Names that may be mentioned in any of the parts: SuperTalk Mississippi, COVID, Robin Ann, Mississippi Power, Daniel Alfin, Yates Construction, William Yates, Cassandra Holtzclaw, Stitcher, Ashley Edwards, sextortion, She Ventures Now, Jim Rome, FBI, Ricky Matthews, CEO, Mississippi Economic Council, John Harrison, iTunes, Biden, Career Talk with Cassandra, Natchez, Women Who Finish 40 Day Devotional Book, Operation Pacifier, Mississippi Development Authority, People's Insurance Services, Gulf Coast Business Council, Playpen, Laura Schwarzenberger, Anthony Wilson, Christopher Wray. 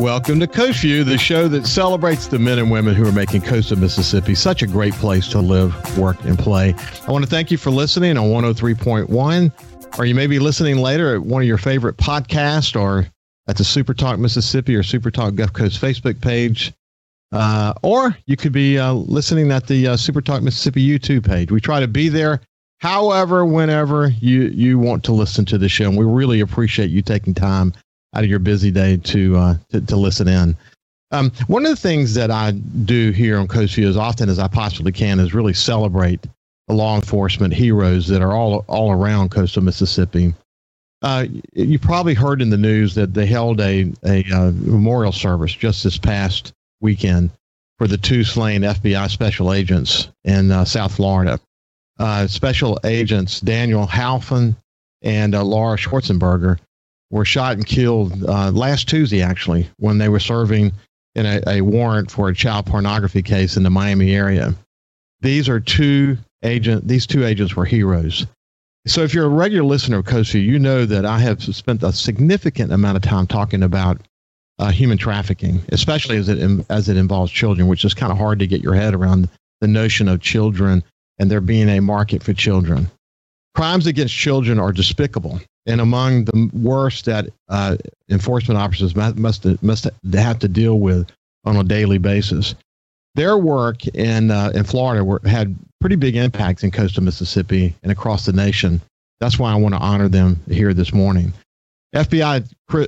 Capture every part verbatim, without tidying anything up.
Welcome to Coast View, the show that celebrates the men and women who are making Coast of Mississippi such a great place to live, work, and play. I want to thank you for listening on one oh three point one, or you may be listening later at one of your favorite podcasts or at the SuperTalk Mississippi or SuperTalk Gulf Coast Facebook page. Uh, or you could be uh, listening at the uh, SuperTalk Mississippi YouTube page. We try to be there, however, whenever you, you want to listen to the show. And we really appreciate you taking time out of your busy day to uh, to, to listen in. Um, one of the things that I do here on Coast View as often as I possibly can is really celebrate the law enforcement heroes that are all, all around coastal Mississippi. Uh, you probably heard in the news that they held a, a uh, memorial service just this past weekend for the two slain F B I special agents in uh, South Florida. Uh, special agents Daniel Alfin and uh, Laura Schwarzenberger were shot and killed uh, last Tuesday, actually, when they were serving in a, a warrant for a child pornography case in the Miami area. These are two agent. These two agents were heroes. So if you're a regular listener of Coast View, you know that I have spent a significant amount of time talking about uh, human trafficking, especially as it as it involves children, which is kind of hard to get your head around the notion of children and there being a market for children. Crimes against children are despicable and among the worst that uh, enforcement officers must must have to deal with on a daily basis. Their work in uh, in Florida were, had pretty big impacts in coastal Mississippi and across the nation. That's why I want to honor them here this morning. F B I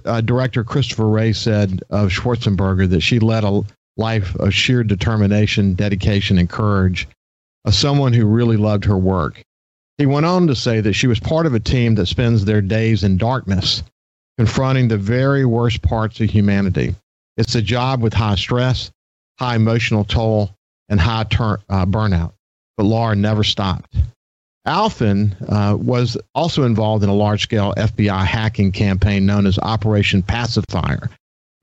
uh, Director Christopher Wray said of Schwarzenberger that she led a life of sheer determination, dedication, and courage of someone who really loved her work. He went on to say that she was part of a team that spends their days in darkness, confronting the very worst parts of humanity. It's a job with high stress, high emotional toll, and high turn, uh, burnout. But Laura never stopped. Alfin uh, was also involved in a large-scale F B I hacking campaign known as Operation Pacifier,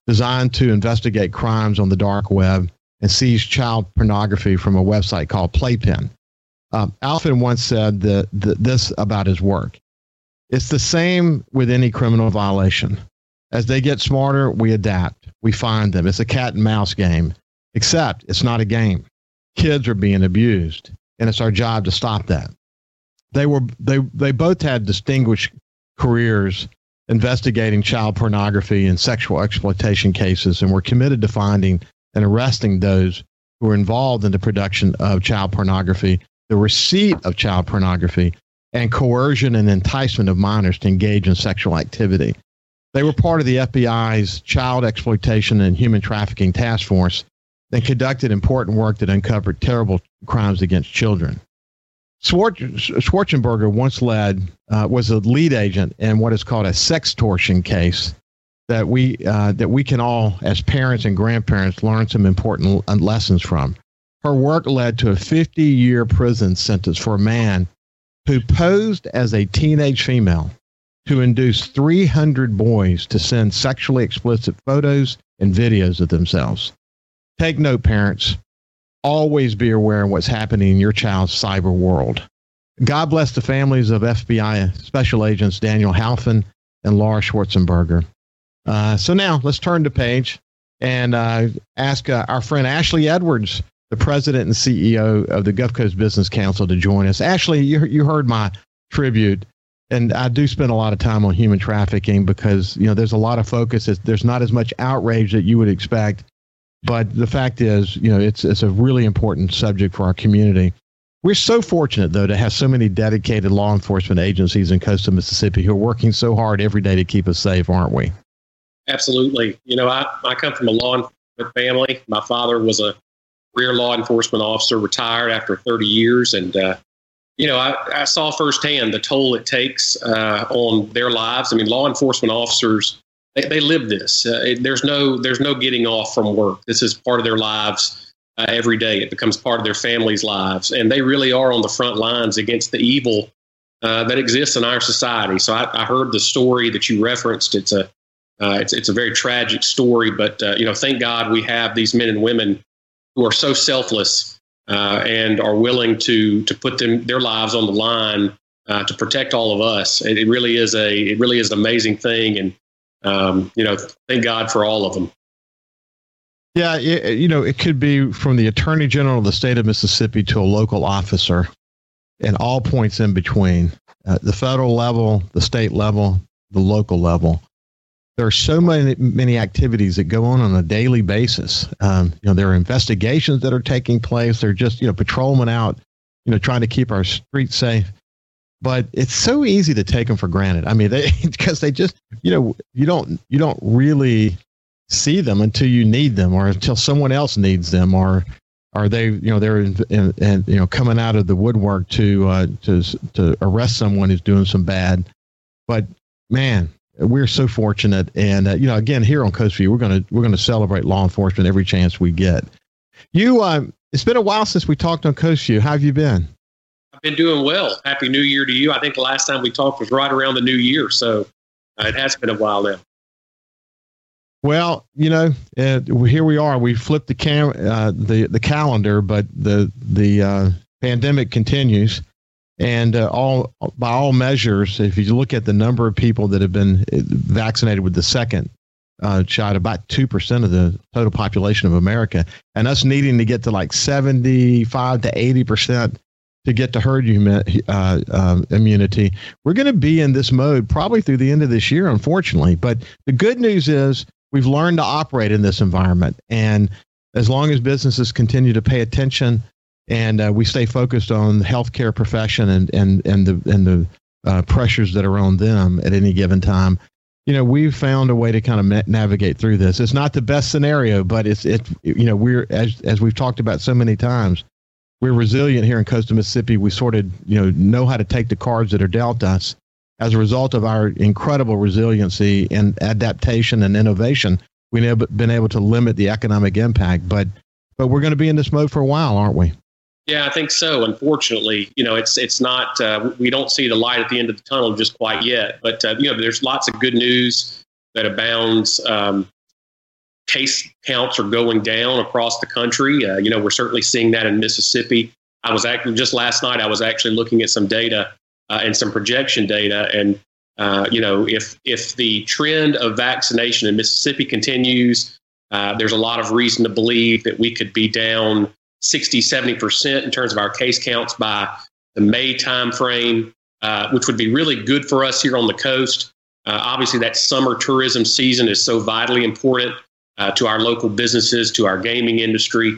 designed to investigate crimes on the dark web and seize child pornography from a website called Playpen. Um, Alfin once said the, the, this about his work. It's the same with any criminal violation. As they get smarter, we adapt. We find them. It's a cat-and-mouse game. Except it's not a game. Kids are being abused, and it's our job to stop that. They were they they both had distinguished careers investigating child pornography and sexual exploitation cases, and were committed to finding and arresting those who were involved in the production of child pornography, the receipt of child pornography, and coercion and enticement of minors to engage in sexual activity. They were part of the F B I's Child Exploitation and Human Trafficking Task Force. They conducted important work that uncovered terrible crimes against children. Schwarzenberger once led, uh, was a lead agent in what is called a sextortion case that we uh, that we can all, as parents and grandparents, learn some important lessons from. Her work led to a fifty-year prison sentence for a man who posed as a teenage female to induce three hundred boys to send sexually explicit photos and videos of themselves. Take note, parents. Always be aware of what's happening in your child's cyber world. God bless the families of F B I special agents Daniel Alfin and Laura Schwarzenberger. Uh, so now let's turn the page and uh, ask uh, our friend Ashley Edwards, the president and C E O of the Gulf Coast Business Council, to join us. Ashley, you, you heard my tribute, and I do spend a lot of time on human trafficking because you know there's a lot of focus. There's not as much outrage that you would expect. But the fact is, you know, it's it's a really important subject for our community. We're so fortunate, though, to have so many dedicated law enforcement agencies in coastal Mississippi who are working so hard every day to keep us safe, aren't we? Absolutely. You know, I, I come from a law enforcement family. My father was a career law enforcement officer, retired after thirty years. And, uh, you know, I, I saw firsthand the toll it takes uh, on their lives. I mean, law enforcement officers, They, they live this. Uh, it, there's no there's no getting off from work. This is part of their lives uh, every day. It becomes part of their families' lives. And they really are on the front lines against the evil uh, that exists in our society. So I, I heard the story that you referenced. It's a uh, it's it's a very tragic story, but uh, you know, thank God we have these men and women who are so selfless uh, and are willing to to put them their lives on the line uh, to protect all of us. It, it really is a it really is an amazing thing, and um, you know, thank God for all of them. Yeah, it, you know, it could be from the Attorney General of the state of Mississippi to a local officer and all points in between, uh, the federal level, the state level, the local level. There are so many, many activities that go on on a daily basis. Um, you know, there are investigations that are taking place. They're just, you know, patrolmen out, you know, trying to keep our streets safe. But it's so easy to take them for granted. I mean, they, because they just, you know, you don't, you don't really see them until you need them, or until someone else needs them, or are they, you know, they're in, in, in, you know, coming out of the woodwork to uh, to to arrest someone who's doing some bad. But man, we're so fortunate, and uh, you know, again, here on Coast View, we're gonna we're gonna celebrate law enforcement every chance we get. You, uh, it's been a while since we talked on Coast View. How have you been? I've been doing well. Happy New Year to you. I think the last time we talked was right around the New Year, so uh, it has been a while now. Well, you know, uh, here we are. We flipped the cam, uh, the the calendar, but the the uh, pandemic continues, and uh, all by all measures, if you look at the number of people that have been vaccinated with the second uh, shot, about two percent of the total population of America, and us needing to get to like seventy-five to eighty percent to get to herd humi- uh, uh, immunity, we're going to be in this mode probably through the end of this year, unfortunately. But the good news is, we've learned to operate in this environment, and as long as businesses continue to pay attention and uh, we stay focused on the healthcare profession and and and the and the uh, pressures that are on them at any given time, you know, we've found a way to kind of ma- navigate through this. It's not the best scenario, but it's it you know we're as as we've talked about so many times, we're resilient here in coastal Mississippi. We sort of you know know how to take the cards that are dealt us. As a result of our incredible resiliency and adaptation and innovation, we've been able to limit the economic impact. But but we're going to be in this mode for a while, aren't we? Yeah, I think so. Unfortunately, you know, it's it's not uh, we don't see the light at the end of the tunnel just quite yet. But uh, you know, there's lots of good news that abounds. Um, case counts are going down across the country. Uh, you know, we're certainly seeing that in Mississippi. I was actually just last night. I was actually looking at some data. Uh, and some projection data. And, uh, you know, if if the trend of vaccination in Mississippi continues, uh, there's a lot of reason to believe that we could be down sixty, seventy percent in terms of our case counts by the May timeframe, uh, which would be really good for us here on the coast. Uh, obviously, that summer tourism season is so vitally important uh, to our local businesses, to our gaming industry.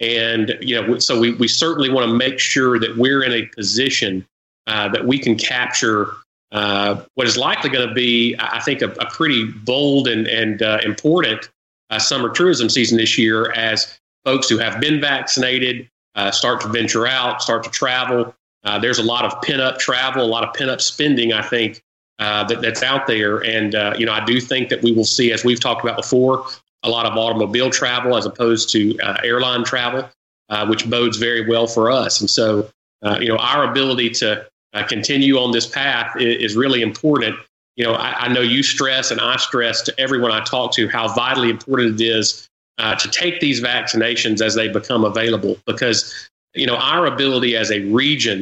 And, you know, so we, we certainly want to make sure that we're in a position Uh, that we can capture uh, what is likely going to be, I think, a, a pretty bold and, and uh, important uh, summer tourism season this year as folks who have been vaccinated uh, start to venture out, start to travel. Uh, there's a lot of pent-up travel, a lot of pent-up spending, I think, uh, that, that's out there. And, uh, you know, I do think that we will see, as we've talked about before, a lot of automobile travel as opposed to uh, airline travel, uh, which bodes very well for us. And so, Uh, you know, our ability to uh, continue on this path is, is really important. You know, I, I know you stress and I stress to everyone I talk to how vitally important it is uh, to take these vaccinations as they become available, because, you know, our ability as a region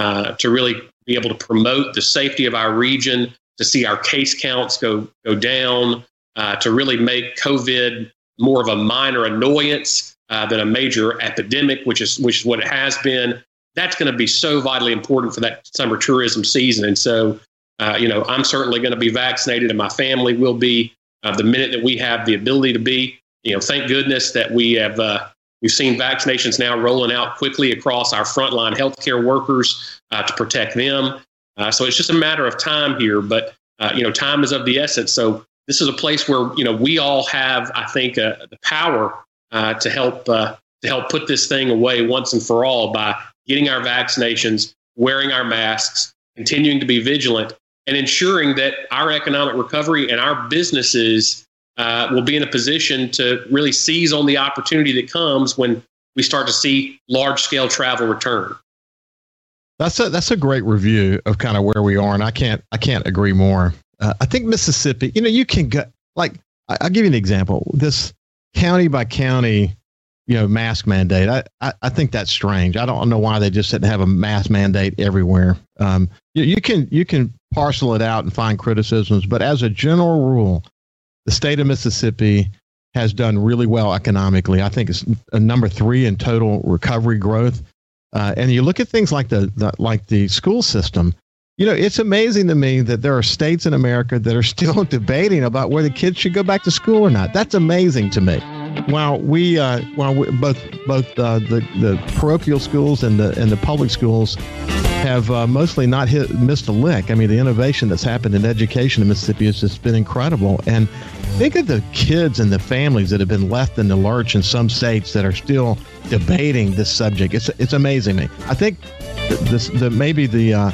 uh, to really be able to promote the safety of our region, to see our case counts go go down, uh, to really make COVID more of a minor annoyance uh, than a major epidemic, which is which is what it has been. That's going to be so vitally important for that summer tourism season. And so, uh, you know, I'm certainly going to be vaccinated, and my family will be uh, the minute that we have the ability to be. You know, thank goodness that we have uh, we've seen vaccinations now rolling out quickly across our frontline healthcare workers uh, to protect them. Uh, so it's just a matter of time here. But, uh, you know, time is of the essence. So this is a place where, you know, we all have, I think, uh, the power uh, to help uh, to help put this thing away once and for all by getting our vaccinations, wearing our masks, continuing to be vigilant, and ensuring that our economic recovery and our businesses uh, will be in a position to really seize on the opportunity that comes when we start to see large-scale travel return. That's a that's a great review of kind of where we are, and I can't I can't agree more. Uh, I think Mississippi, you know, you can go like I, I'll give you an example. This county by county, you know, mask mandate. I, I, I think that's strange. I don't know why they just didn't have a mask mandate everywhere. Um, you, you can you can parcel it out and find criticisms, but as a general rule, the state of Mississippi has done really well economically. I think it's a number three in total recovery growth. Uh, and you look at things like the, the like the school system. You know, it's amazing to me that there are states in America that are still debating about whether kids should go back to school or not. That's amazing to me. While we, uh, while we, both both uh, the the parochial schools and the and the public schools have uh, mostly not hit, missed a lick. I mean, the innovation that's happened in education in Mississippi has just been incredible. And think of the kids and the families that have been left in the lurch in some states that are still debating this subject. It's it's amazing to me. I think this that maybe the uh,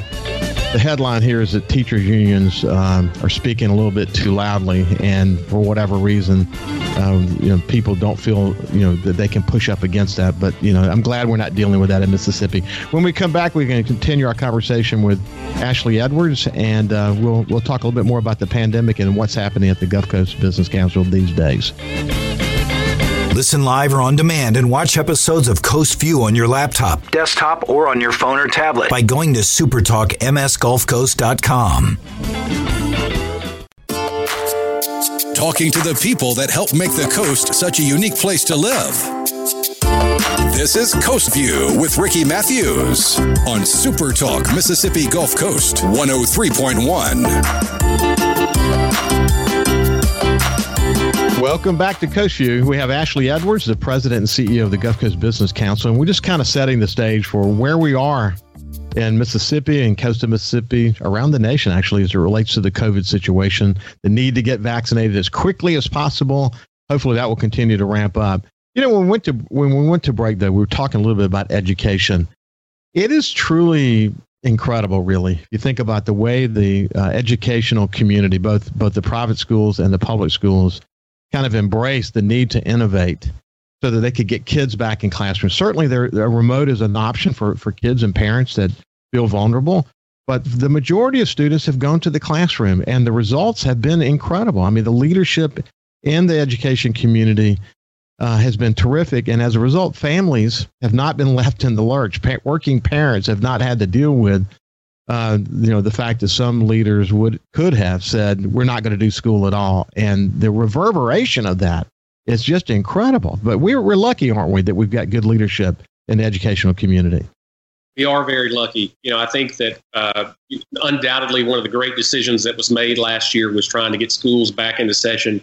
the headline here is that teachers unions um, are speaking a little bit too loudly, and for whatever reason, um, you know, people don't feel you know that they can push up against that. But you know, I'm glad we're not dealing with that in Mississippi. When we come back, we're going to continue our conversation with Ashley Edwards, and uh, we'll we'll talk a little bit more about the pandemic and what's happening at the Gulf Coast Business Council these days. Listen live or on demand and watch episodes of Coast View on your laptop, desktop, or on your phone or tablet by going to supertalk m s gulf coast dot com. Talking to the people that help make the coast such a unique place to live. This is Coast View with Ricky Matthews on Supertalk Mississippi Gulf Coast one oh three point one. Welcome back to Coast View. We have Ashley Edwards, the president and C E O of the Gulf Coast Business Council, and we're just kind of setting the stage for where we are in Mississippi and coast of Mississippi, around the nation, actually, as it relates to the COVID situation, the need to get vaccinated as quickly as possible. Hopefully that will continue to ramp up. You know, when we went to, when we went to break, though, we were talking a little bit about education. It is truly incredible, really. You think about the way the uh, educational community, both both the private schools and the public schools, kind of embrace the need to innovate so that they could get kids back in classrooms. Certainly, their, their remote is an option for, for kids and parents that feel vulnerable, but the majority of students have gone to the classroom, and the results have been incredible. I mean, the leadership in the education community uh, has been terrific, and as a result, families have not been left in the lurch. Pa- working parents have not had to deal with Uh, you know, the fact that some leaders would could have said, we're not going to do school at all. And the reverberation of that is just incredible. But we're, we're lucky, aren't we, that we've got good leadership in the educational community. We are very lucky. You know, I think that uh, undoubtedly one of the great decisions that was made last year was trying to get schools back into session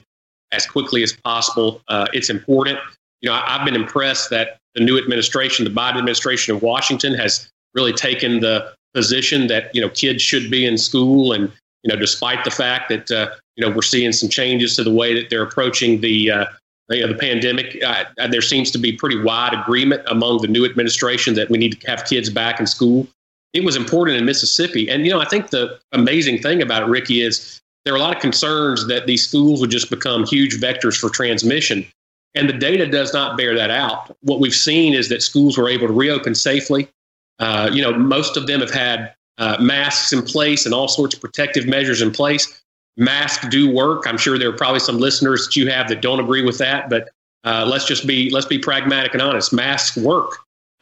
as quickly as possible. Uh, it's important. You know, I, I've been impressed that the new administration, the Biden administration of Washington, has really taken the position that, you know, kids should be in school. And, you know, despite the fact that, uh, you know, we're seeing some changes to the way that they're approaching the, uh, you know, the pandemic, uh, there seems to be pretty wide agreement among the new administration that we need to have kids back in school. It was important in Mississippi. And, you know, I think the amazing thing about it, Ricky, is there are a lot of concerns that these schools would just become huge vectors for transmission. And the data does not bear that out. What we've seen is that schools were able to reopen safely. Uh, you know, most of them have had uh, masks in place and all sorts of protective measures in place. Masks do work. I'm sure there are probably some listeners that you have that don't agree with that, but uh, let's just be let's be pragmatic and honest. Masks work,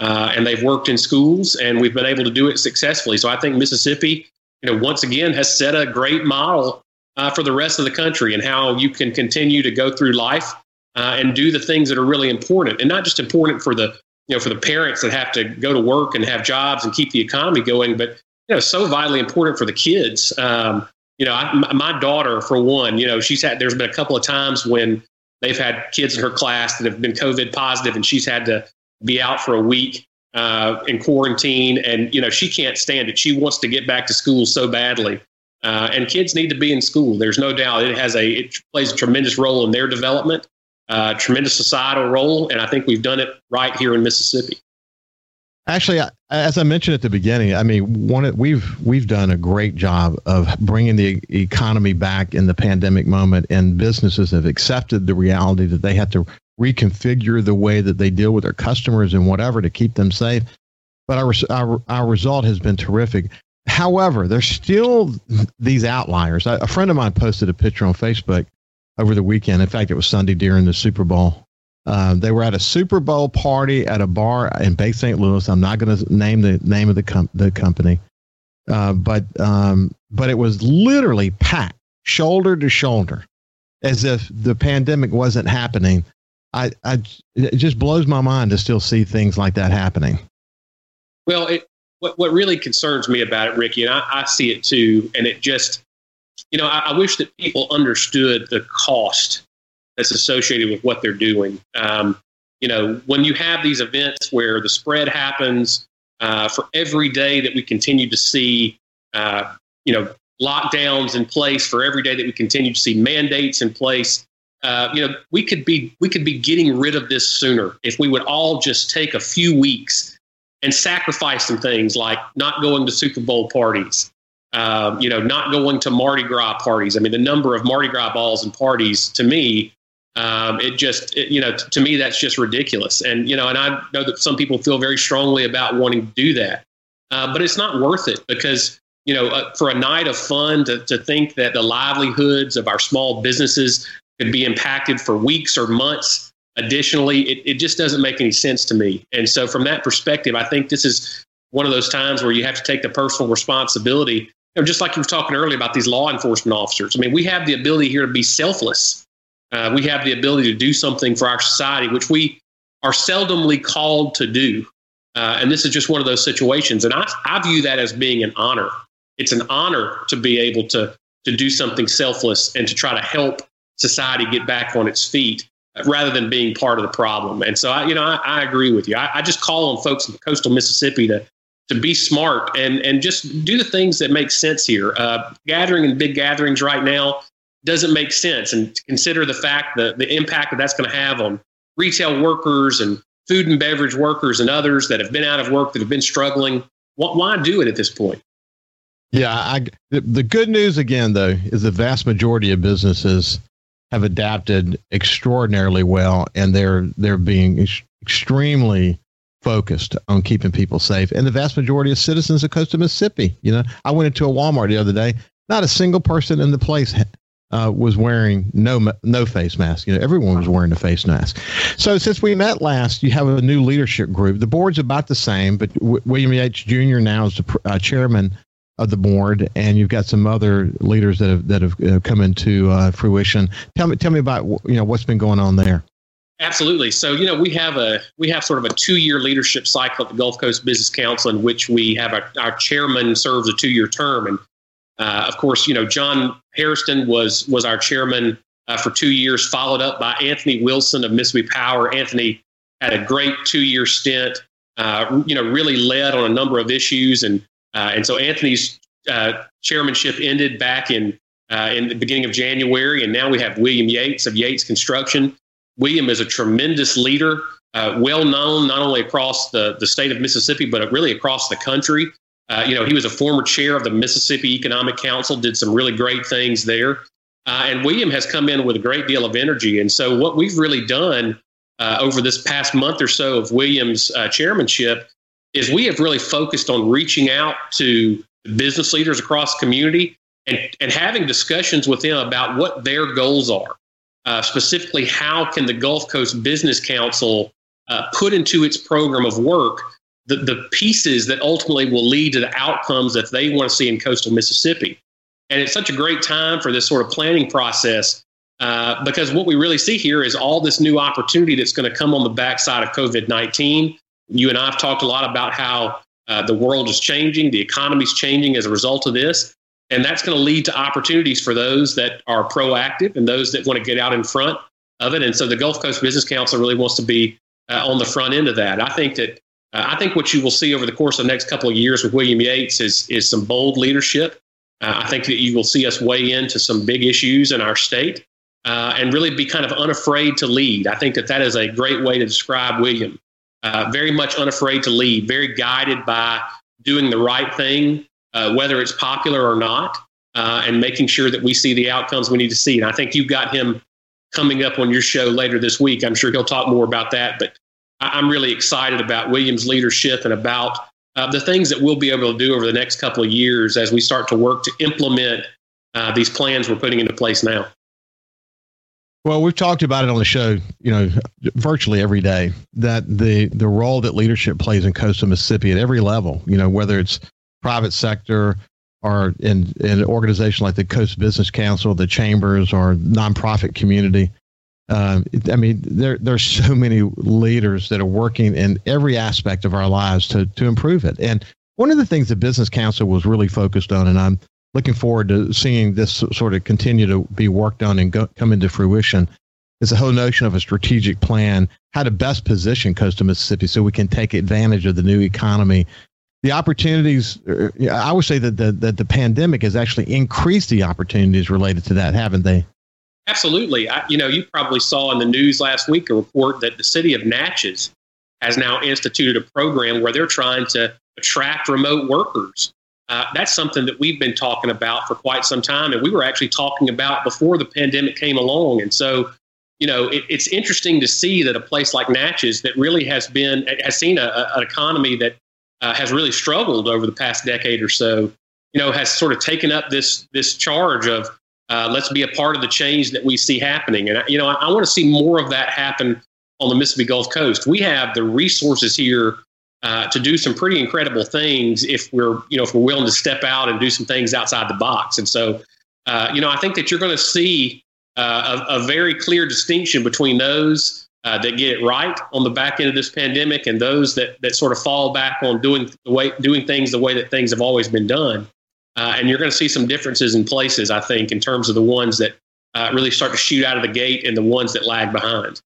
uh, and they've worked in schools, and we've been able to do it successfully. So I think Mississippi, you know, once again has set a great model uh, for the rest of the country and how you can continue to go through life uh, and do the things that are really important, and not just important for the you know, for the parents that have to go to work and have jobs and keep the economy going, but, you know, so vitally important for the kids. Um, you know, I, my daughter, for one, you know, she's had, there's been a couple of times when they've had kids in her class that have been COVID positive, and she's had to be out for a week uh, in quarantine. And, you know, she can't stand it. She wants to get back to school so badly. Uh, and kids need to be in school. There's no doubt it has a, it plays a tremendous role in their development. Uh, tremendous societal role, and I think we've done it right here in Mississippi. Actually, I, as I mentioned at the beginning, I mean, one we've we've done a great job of bringing the economy back in the pandemic moment, and businesses have accepted the reality that they have to reconfigure the way that they deal with their customers and whatever to keep them safe. but our, our, our result has been terrific. However, there's still these outliers. A friend of mine posted a picture on Facebook over the weekend. In fact, it was Sunday during the Super Bowl. Uh, they were at a Super Bowl party at a bar in Bay Saint Louis. I'm not going to name the name of the com- the company, uh, but um, but it was literally packed, shoulder to shoulder, as if the pandemic wasn't happening. I, I it just blows my mind to still see things like that happening. Well, it, what what really concerns me about it, Ricky, and I, I see it too, and it just, you know, I, I wish that people understood the cost that's associated with what they're doing. Um, you know, when you have these events where the spread happens, uh, for every day that we continue to see, uh, you know, lockdowns in place, for every day that we continue to see mandates in place, uh, you know, we could be we could be getting rid of this sooner if we would all just take a few weeks and sacrifice some things like not going to Super Bowl parties, uh, you know, not going to Mardi Gras parties. I mean, the number of Mardi Gras balls and parties, to me, Um, it just, it, you know, t- to me, that's just ridiculous. And, you know, and I know that some people feel very strongly about wanting to do that, uh, but it's not worth it because, you know, uh, for a night of fun to, to think that the livelihoods of our small businesses could be impacted for weeks or months. Additionally, it, it just doesn't make any sense to me. And so from that perspective, I think this is one of those times where you have to take the personal responsibility. You know, just like you were talking earlier about these law enforcement officers. I mean, we have the ability here to be selfless. Uh, we have the ability to do something for our society, which we are seldomly called to do. Uh, and this is just one of those situations. And I, I view that as being an honor. It's an honor to be able to to do something selfless and to try to help society get back on its feet uh, rather than being part of the problem. And so, I, you know, I, I agree with you. I, I just call on folks in coastal Mississippi to to be smart and, and just do the things that make sense here. Uh, gathering in big gatherings right now doesn't make sense, and to consider the fact that the impact that that's going to have on retail workers and food and beverage workers and others that have been out of work, that have been struggling. Why do it at this point? Yeah. I, the good news again, though, is the vast majority of businesses have adapted extraordinarily well, and they're, they're being ex- extremely focused on keeping people safe. And the vast majority of citizens of coastal Mississippi, you know, I went into a Walmart the other day, not a single person in the place ha- Uh, was wearing no no face mask. You know, everyone was wearing a face mask. So since we met last, you have a new leadership group. The board's about the same, but w- William Yates Junior now is the pr- uh, chairman of the board, and you've got some other leaders that have that have uh, come into uh, fruition. Tell me, tell me about you know what's been going on there. Absolutely. So you know we have a we have sort of a two year leadership cycle at the Gulf Coast Business Council, in which we have our, our chairman serves a two year term. And Uh, of course, you know, John Harrison was was our chairman uh, for two years, followed up by Anthony Wilson of Mississippi Power. Anthony had a great two-year stint, uh, you know, really led on a number of issues. And uh, and so Anthony's uh, chairmanship ended back in uh, in the beginning of January. And now we have William Yates of Yates Construction. William is a tremendous leader, uh, well known not only across the, the state of Mississippi, but really across the country. Uh, you know, he was a former chair of the Mississippi Economic Council, did some really great things there. Uh, and William has come in with a great deal of energy. And so what we've really done uh, over this past month or so of William's uh, chairmanship is we have really focused on reaching out to business leaders across the community and, and having discussions with them about what their goals are. Uh, specifically, how can the Gulf Coast Business Council uh, put into its program of work The, the pieces that ultimately will lead to the outcomes that they want to see in coastal Mississippi. And it's such a great time for this sort of planning process uh, because what we really see here is all this new opportunity that's going to come on the backside of covid nineteen. You and I have talked a lot about how uh, the world is changing, the economy's changing as a result of this. And that's going to lead to opportunities for those that are proactive and those that want to get out in front of it. And so the Gulf Coast Business Council really wants to be uh, on the front end of that. I think that Uh, I think what you will see over the course of the next couple of years with William Yates is is some bold leadership. Uh, I think that you will see us weigh into some big issues in our state uh, and really be kind of unafraid to lead. I think that that is a great way to describe William. Uh, very much unafraid to lead, very guided by doing the right thing, uh, whether it's popular or not, uh, and making sure that we see the outcomes we need to see. And I think you've got him coming up on your show later this week. I'm sure he'll talk more about that, but I'm really excited about William's leadership and about uh, the things that we'll be able to do over the next couple of years as we start to work to implement uh, these plans we're putting into place now. Well, we've talked about it on the show, you know, virtually every day, that the the role that leadership plays in coastal Mississippi at every level, you know, whether it's private sector or in, in an organization like the Coast Business Council, the chambers, or nonprofit community. Uh, I mean, there there's so many leaders that are working in every aspect of our lives to to improve it. And one of the things the Business Council was really focused on, and I'm looking forward to seeing this sort of continue to be worked on and go, come into fruition, is the whole notion of a strategic plan, how to best position coastal Mississippi so we can take advantage of the new economy. The opportunities, I would say that the, that the pandemic has actually increased the opportunities related to that, haven't they? Absolutely. I, you know, you probably saw in the news last week a report that the city of Natchez has now instituted a program where they're trying to attract remote workers. Uh, that's something that we've been talking about for quite some time, and we were actually talking about before the pandemic came along. And so, you know, it, it's interesting to see that a place like Natchez that really has been has seen a, an economy that uh, has really struggled over the past decade or so, you know, has sort of taken up this this charge of Uh, let's be a part of the change that we see happening. And, you know, I, I want to see more of that happen on the Mississippi Gulf Coast. We have the resources here uh, to do some pretty incredible things if we're, you know, if we're willing to step out and do some things outside the box. And so, uh, you know, I think that you're going to see uh, a, a very clear distinction between those uh, that get it right on the back end of this pandemic and those that that sort of fall back on doing the way doing things the way that things have always been done. Uh, and you're going to see some differences in places, I think, in terms of the ones that uh, really start to shoot out of the gate and the ones that lag behind.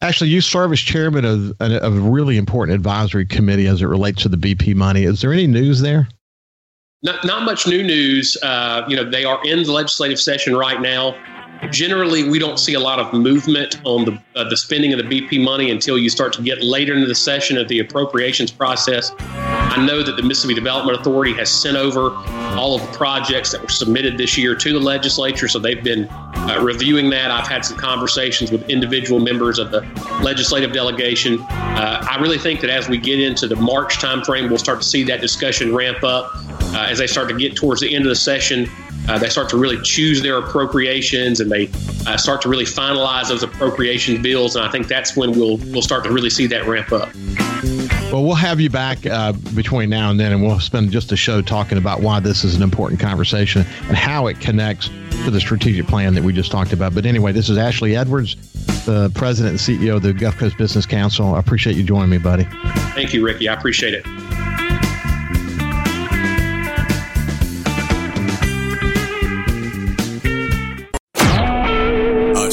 Actually, you serve as chairman of, of a really important advisory committee as it relates to the B P money. Is there any news there? Not, not much new news. Uh, you know, they are in the legislative session right now. Generally, we don't see a lot of movement on the uh, the spending of the B P money until you start to get later into the session of the appropriations process. I know that the Mississippi Development Authority has sent over all of the projects that were submitted this year to the legislature, so they've been uh, reviewing that. I've had some conversations with individual members of the legislative delegation. Uh, I really think that as we get into the March timeframe, we'll start to see that discussion ramp up. Uh, as they start to get towards the end of the session, uh, they start to really choose their appropriations and they uh, start to really finalize those appropriation bills, and I think that's when we'll, we'll start to really see that ramp up. Well, we'll have you back uh, between now and then, and we'll spend just a show talking about why this is an important conversation and how it connects to the strategic plan that we just talked about. But anyway, this is Ashley Edwards, the president and C E O of the Gulf Coast Business Council. I appreciate you joining me, buddy. Thank you, Ricky. I appreciate it. A